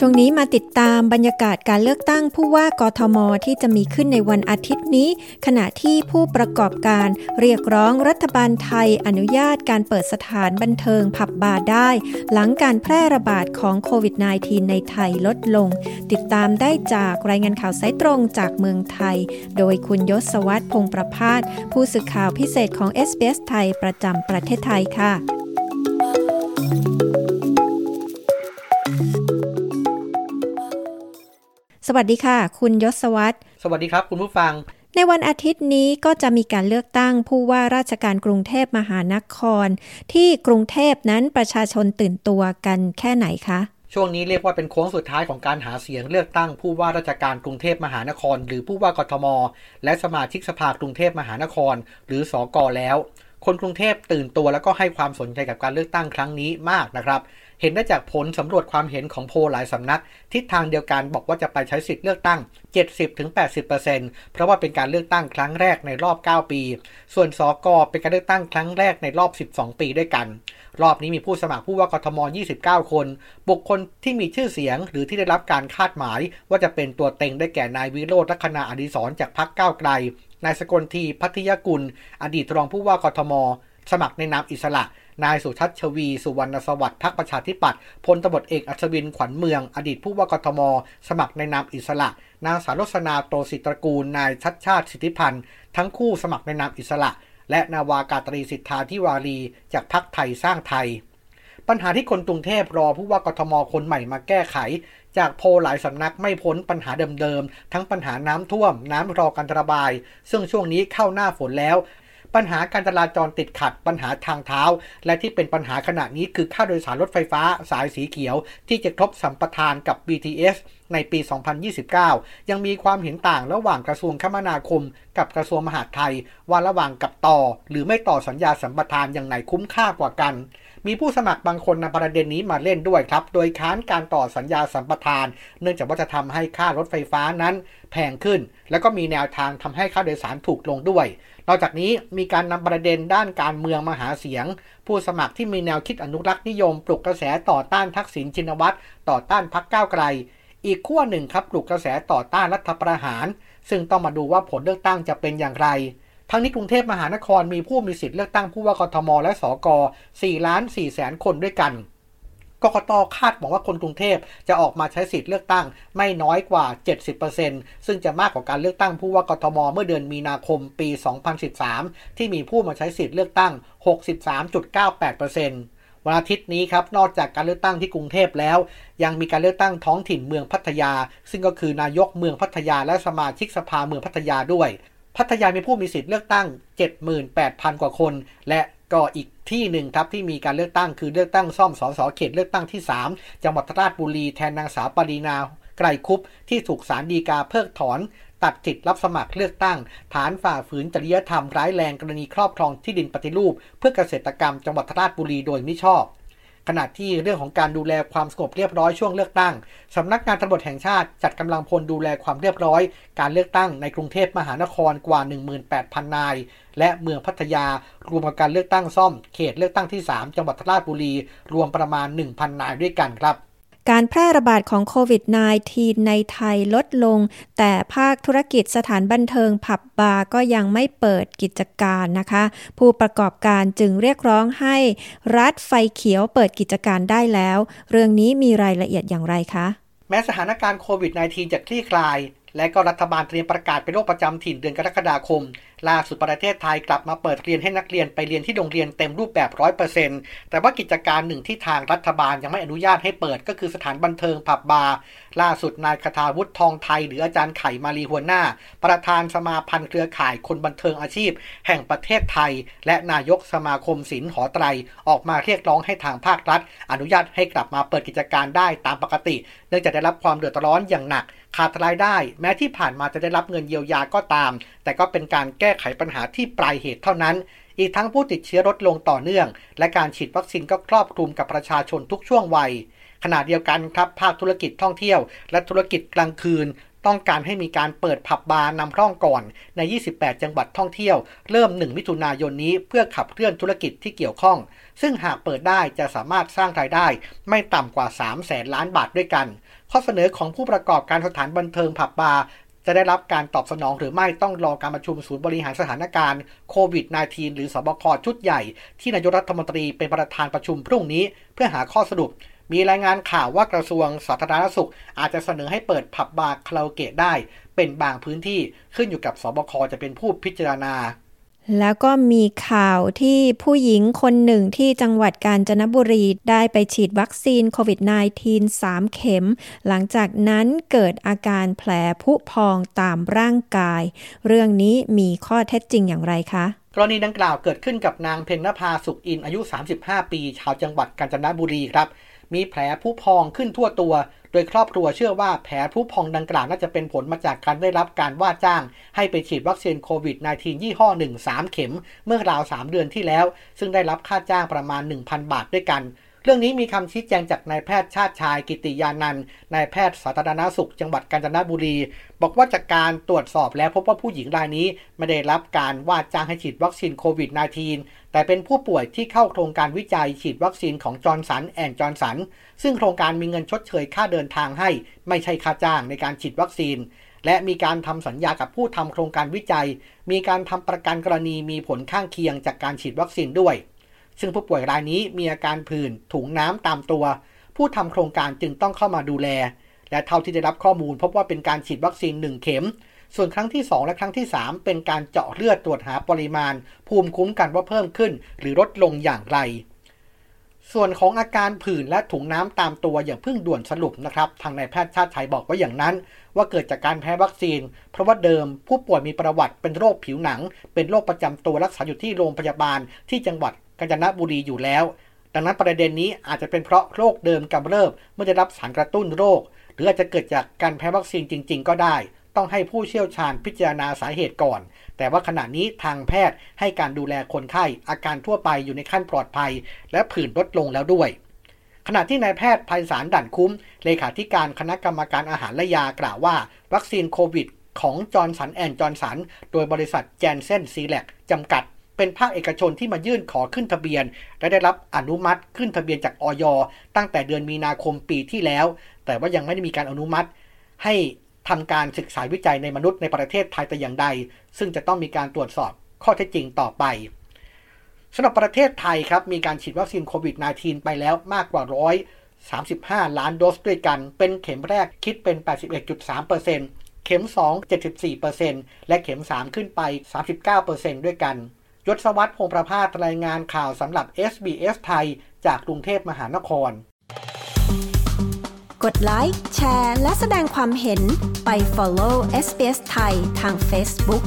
ช่วงนี้มาติดตามบรรยากาศการเลือกตั้งผู้ว่ากทมที่จะมีขึ้นในวันอาทิตย์นี้ขณะที่ผู้ประกอบการเรียกร้องรัฐบาลไทยอนุญาตการเปิดสถานบันเทิงผับบาร์ได้หลังการแพร่ระบาดของโควิด -19 ในไทยลดลงติดตามได้จากรายงานข่าวสายตรงจากเมืองไทยโดยคุณยศวัฒน์พงษ์ประภาสผู้สื่อข่าวพิเศษของ SBS ไทยประจำประเทศไทยค่ะสวัสดีค่ะคุณยศวัฒน์สวัสดีครับคุณผู้ฟังในวันอาทิตย์นี้ก็จะมีการเลือกตั้งผู้ว่าราชการกรุงเทพมหานครที่กรุงเทพนั้นประชาชนตื่นตัวกันแค่ไหนคะช่วงนี้เรียกว่าเป็นโค้งสุดท้ายของการหาเสียงเลือกตั้งผู้ว่าราชการกรุงเทพมหานครหรือผู้ว่ากทมและสมาชิกสภากรุงเทพมหานครหรือสกแล้วคนกรุงเทพตื่นตัวแล้วก็ให้ความสนใจกับการเลือกตั้งครั้งนี้มากนะครับเห็นได้จากผลสำรวจความเห็นของโพลหลายสำนักทิศทางเดียวกันบอกว่าจะไปใช้สิทธิเลือกตั้ง 70-80% เพราะว่าเป็นการเลือกตั้งครั้งแรกในรอบ9ปีส่วนสก.เป็นการเลือกตั้งครั้งแรกในรอบ12ปีด้วยกันรอบนี้มีผู้สมัครผู้ว่ากทม29คนบุคคลที่มีชื่อเสียงหรือที่ได้รับการคาดหมายว่าจะเป็นตัวเต็งได้แก่นายวิโรจน์ ลักขณาอดิศรจากพรรคก้าวไกลนายสกลทีพัทยกุลอดีตรองผู้ว่ากทมสมัครในนามอิสระนายสุทัศน์ชวีสุวรรณสวัสดิ์พรรคประชาธิปัตย์พลตบเอกอัศวินขวัญเมืองอดีตผู้ว่ากทมสมัครในนามอิสระนางสารสนาโตศิตระกูลนายชัชชาติสิทธิพันธ์ทั้งคู่สมัครในนามอิสระและนาวากาตรีสิทธาธิวารีจากพรรคไทยสร้างไทยปัญหาที่คนกรุงเทพรอผู้ว่ากทมคนใหม่มาแก้ไขจากโพลหลายสำนักไม่พ้นปัญหาเดิมๆทั้งปัญหาน้ำท่วมน้ำรอการระบายซึ่งช่วงนี้เข้าหน้าฝนแล้วปัญหาการจราจรติดขัดปัญหาทางเท้าและที่เป็นปัญหาขณะนี้คือค่าโดยสารรถไฟฟ้าสายสีเขียวที่จะครบสัมปทานกับ BTS ในปี 2029 ยังมีความเห็นต่างระหว่างกระทรวงคมนาคมกับกระทรวงมหาดไทยว่าระหว่างกับต่อหรือไม่ต่อสัญญาสัมปทานอย่างไหนคุ้มค่ากว่ากันมีผู้สมัครบางคนนำประเด็นนี้มาเล่นด้วยครับโดยค้านการต่อสัญญาสัมปทานเนื่องจากว่าจะทำให้ค่ารถไฟฟ้านั้นแพงขึ้นแล้วก็มีแนวทางทำให้ค่าโดยสารถูกลงด้วยนอกจากนี้มีการนำประเด็นด้านการเมืองมาหาเสียงผู้สมัครที่มีแนวคิดอนุรักษ์นิยมปลุกกระแสต่อต้านทักษิณชินวัตรต่อต้านพรรคก้าวไกลอีกขั้วหนึ่งครับปลุกกระแสต่อต้านรัฐประหารซึ่งต้องมาดูว่าผลเลือกตั้งจะเป็นอย่างไรทั้งนี้กรุงเทพมหานครมีผู้มีสิทธิ์เลือกตั้งผู้ว่ากทมและสก 4,400,000 คนด้วยกันกกต.คาดบอกว่าคนกรุงเทพจะออกมาใช้สิทธิ์เลือกตั้งไม่น้อยกว่า 70% ซึ่งจะมากกว่าการเลือกตั้งผู้ว่ากทมเมื่อเดือนมีนาคมปี 2013 ที่มีผู้มาใช้สิทธิ์เลือกตั้ง 63.98%วันอาทิตย์นี้ครับนอกจากการเลือกตั้งที่กรุงเทพแล้วยังมีการเลือกตั้งท้องถิ่นเมืองพัทยาซึ่งก็คือนายกเมืองพัทยาและสมาชิกสภาเมืองพัทยาด้วยพัทยามีผู้มีสิทธิ์เลือกตั้ง 78,000 กว่าคนและก็อีกที่หนึ่งครับที่มีการเลือกตั้งคือเลือกตั้งซ่อมสสเขตเลือกตั้งที่3จังหวัดราชบุรีแทนนางสาวปรีนาไกรคุปที่ถูกศาลฎีกาเพิกถอนตัดสิทธิ์รับสมัครเลือกตั้งฐานฝ่าฝืนจริยธรรมร้ายแรงกรณีครอบครองที่ดินปฏิรูปเพื่อเกษตรกรรมจังหวัดราชบุรีโดยมิชอบขณะที่เรื่องของการดูแลความสงบเรียบร้อยช่วงเลือกตั้งสำนักงานตำรวจแห่งชาติจัดกำลังพลดูแลความเรียบร้อยการเลือกตั้งในกรุงเทพมหานครกว่า 18,000 นายและเมืองพัทยารวมกับการเลือกตั้งซ่อมเขตเลือกตั้งที่3จังหวัดราชบุรีรวมประมาณ 1,000 นายด้วยกันครับการแพร่ระบาดของโควิด -19 ในไทยลดลงแต่ภาคธุรกิจสถานบันเทิงผับบาร์ก็ยังไม่เปิดกิจการนะคะผู้ประกอบการจึงเรียกร้องให้รัฐไฟเขียวเปิดกิจการได้แล้วเรื่องนี้มีรายละเอียดอย่างไรคะแม้สถานการณ์โควิด -19 จะคลี่คลายและก็รัฐบาลเตรียมประกาศเป็นโรคประจำถิ่นเดือนกรกฎาคมล่าสุดประเทศไทยกลับมาเปิดเรียนให้นักเรียนไปเรียนที่โรงเรียนเต็มรูปแบบ 100% แต่ว่ากิจการหนึ่งที่ทางรัฐบาลยังไม่อนุญาตให้เปิดก็คือสถานบันเทิงผับบาร์ล่าสุดนายคทาวุฒิทองไทยหรืออาจารย์ไข่มาลีหัวหน้าประธานสมาพันธ์เครือข่ายคนบันเทิงอาชีพแห่งประเทศไทยและนายกสมาคมศิลป์หอไตรออกมาเรียกร้องให้ทางภาครัฐอนุญาตให้กลับมาเปิดกิจการได้ตามปกติเนื่องจากได้รับความเดือดร้อนอย่างหนักขาดรายได้แม้ที่ผ่านมาจะได้รับเงินเยียวยาก็ตามแต่ก็เป็นการแก้ ก้ไขปัญหาที่ปลายเหตุเท่านั้นอีกทั้งผู้ติดเชื้อลดลงต่อเนื่องและการฉีดวัคซีนก็ครอบคลุมกับประชาชนทุกช่วงวัยขณะเดียวกันครับภาคธุรกิจท่องเที่ยวและธุรกิจกลางคืนต้องการให้มีการเปิดผับบาร์นำร่องก่อนใน28จังหวัดท่องเที่ยวเริ่ม1มิถุนายนนี้เพื่อขับเคลื่อนธุรกิจที่เกี่ยวข้องซึ่งหากเปิดได้จะสามารถสร้างรายได้ไม่ต่ำกว่า 300,000 ล้านบาทด้วยกันข้อเสนอของผู้ประกอบการสถานบันเทิงผับบาร์จะได้รับการตอบสนองหรือไม่ต้องรอการประชุมศูนย์บริหารสถานการณ์โควิด -19 หรือสบคชุดใหญ่ที่นายกรัฐมนตรีเป็นประธานประชุมพรุ่งนี้เพื่อหาข้อสรุปมีรายงานข่าวว่ากระทรวงสาธารณสุขอาจจะเสนอให้เปิดผับบาร์คาราโอเกะได้เป็นบางพื้นที่ขึ้นอยู่กับสบคจะเป็นผู้พิจารณาแล้วก็มีข่าวที่ผู้หญิงคนหนึ่งที่จังหวัดกาญจนบุรีได้ไปฉีดวัคซีนโควิด -19 3 เข็มหลังจากนั้นเกิดอาการแผลผุพองตามร่างกายเรื่องนี้มีข้อเท็จจริงอย่างไรคะกรณีดังกล่าวเกิดขึ้นกับนางเพ็ญนภาสุขอินอายุ35ปีชาวจังหวัดกาญจนบุรีครับมีแผลผุพองขึ้นทั่วตัวโดยครอบครัวเชื่อว่าแผลผุพองดังกล่าวน่าจะเป็นผลมาจากการได้รับการว่าจ้างให้ไปฉีดวัคซีนโควิด -19 ยี่ห้อหนึ่ง3เข็มเมื่อราว3เดือนที่แล้วซึ่งได้รับค่าจ้างประมาณ 1,000 บาทด้วยกันเรื่องนี้มีคำชี้แจงจากนายแพทย์ชาติชายกิติยานันท์นายแพทย์สาธารณสุขจังหวัดกาญจนบุรีบอกว่าจากการตรวจสอบแล้วพบว่าผู้หญิงรายนี้ไม่ได้รับการว่าจ้างให้ฉีดวัคซีนโควิด -19 แต่เป็นผู้ป่วยที่เข้าโครงการวิจัยฉีดวัคซีนของจอห์นสันแอนด์จอห์นสันซึ่งโครงการมีเงินชดเชยค่าเดินทางให้ไม่ใช่ค่าจ้างในการฉีดวัคซีนและมีการทำสัญญากับผู้ทำโครงการวิจัยมีการทำประกันกรณีมีผลข้างเคียงจากการฉีดวัคซีนด้วยซึ่งผู้ป่วยรายนี้มีอาการผื่นถุงน้ำตามตัวผู้ทำโครงการจึงต้องเข้ามาดูแลและเท่าที่ได้รับข้อมูลพบว่าเป็นการฉีดวัคซีน1เข็มส่วนครั้งที่2และครั้งที่3เป็นการเจาะเลือดตรวจหาปริมาณภูมิคุ้มกันว่าเพิ่มขึ้นหรือลดลงอย่างไรส่วนของอาการผื่นและถุงน้ำตามตัวอย่าเพิ่งด่วนสรุปนะครับทางนายแพทย์ชาติชัยบอกว่าอย่างนั้นว่าเกิดจากการแพ้วัคซีนเพราะว่าเดิมผู้ป่วยมีประวัติเป็นโรคผิวหนังเป็นโรคประจำตัวรักษาอยู่ที่โรงพยาบาลที่จังหวัดกาญจนบุรีอยู่แล้วดังนั้นประเด็นนี้อาจจะเป็นเพราะโรคเดิมกำเริบเมื่อได้รับสารกระตุ้นโรคหรืออาจจะเกิดจากการแพ้วัคซีนจริงๆก็ได้ต้องให้ผู้เชี่ยวชาญพิจารณาสาเหตุก่อนแต่ว่าขณะนี้ทางแพทย์ให้การดูแลคนไข้อาการทั่วไปอยู่ในขั้นปลอดภัยและผื่นลดลงแล้วด้วยขณะที่นายแพทย์ไพศาลดั่นคุ้มเลขาธิการคณะกรรมการอาหารและยากล่าวว่าวัคซีนโควิดของจอห์นสันแอนด์จอห์นสันโดยบริษัทแจนเซนซีแลกจำกัดเป็นภาคเอกชนที่มายื่นขอขึ้นทะเบียนและได้รับอนุมัติขึ้นทะเบียนจากอย.ตั้งแต่เดือนมีนาคมปีที่แล้วแต่ว่ายังไม่ได้มีการอนุมัติให้ทำการศึกษาวิจัยในมนุษย์ในประเทศไทยแต่อย่างใดซึ่งจะต้องมีการตรวจสอบข้อเท็จจริงต่อไปสำหรับประเทศไทยครับมีการฉีดวัคซีนโควิด -19 ไปแล้วมากกว่า135ล้านโดสด้วยกันเป็นเข็มแรกคิดเป็น 81.3% เข็ม2 74% และเข็ม3ขึ้นไป 39% ด้วยกันยศวัฒน์พงษ์ประภาสรายงานข่าวสำหรับ SBS ไทยจากกรุงเทพมหานครกดไลค์แชร์และแสดงความเห็นไป follow SBS ไทยทาง Facebook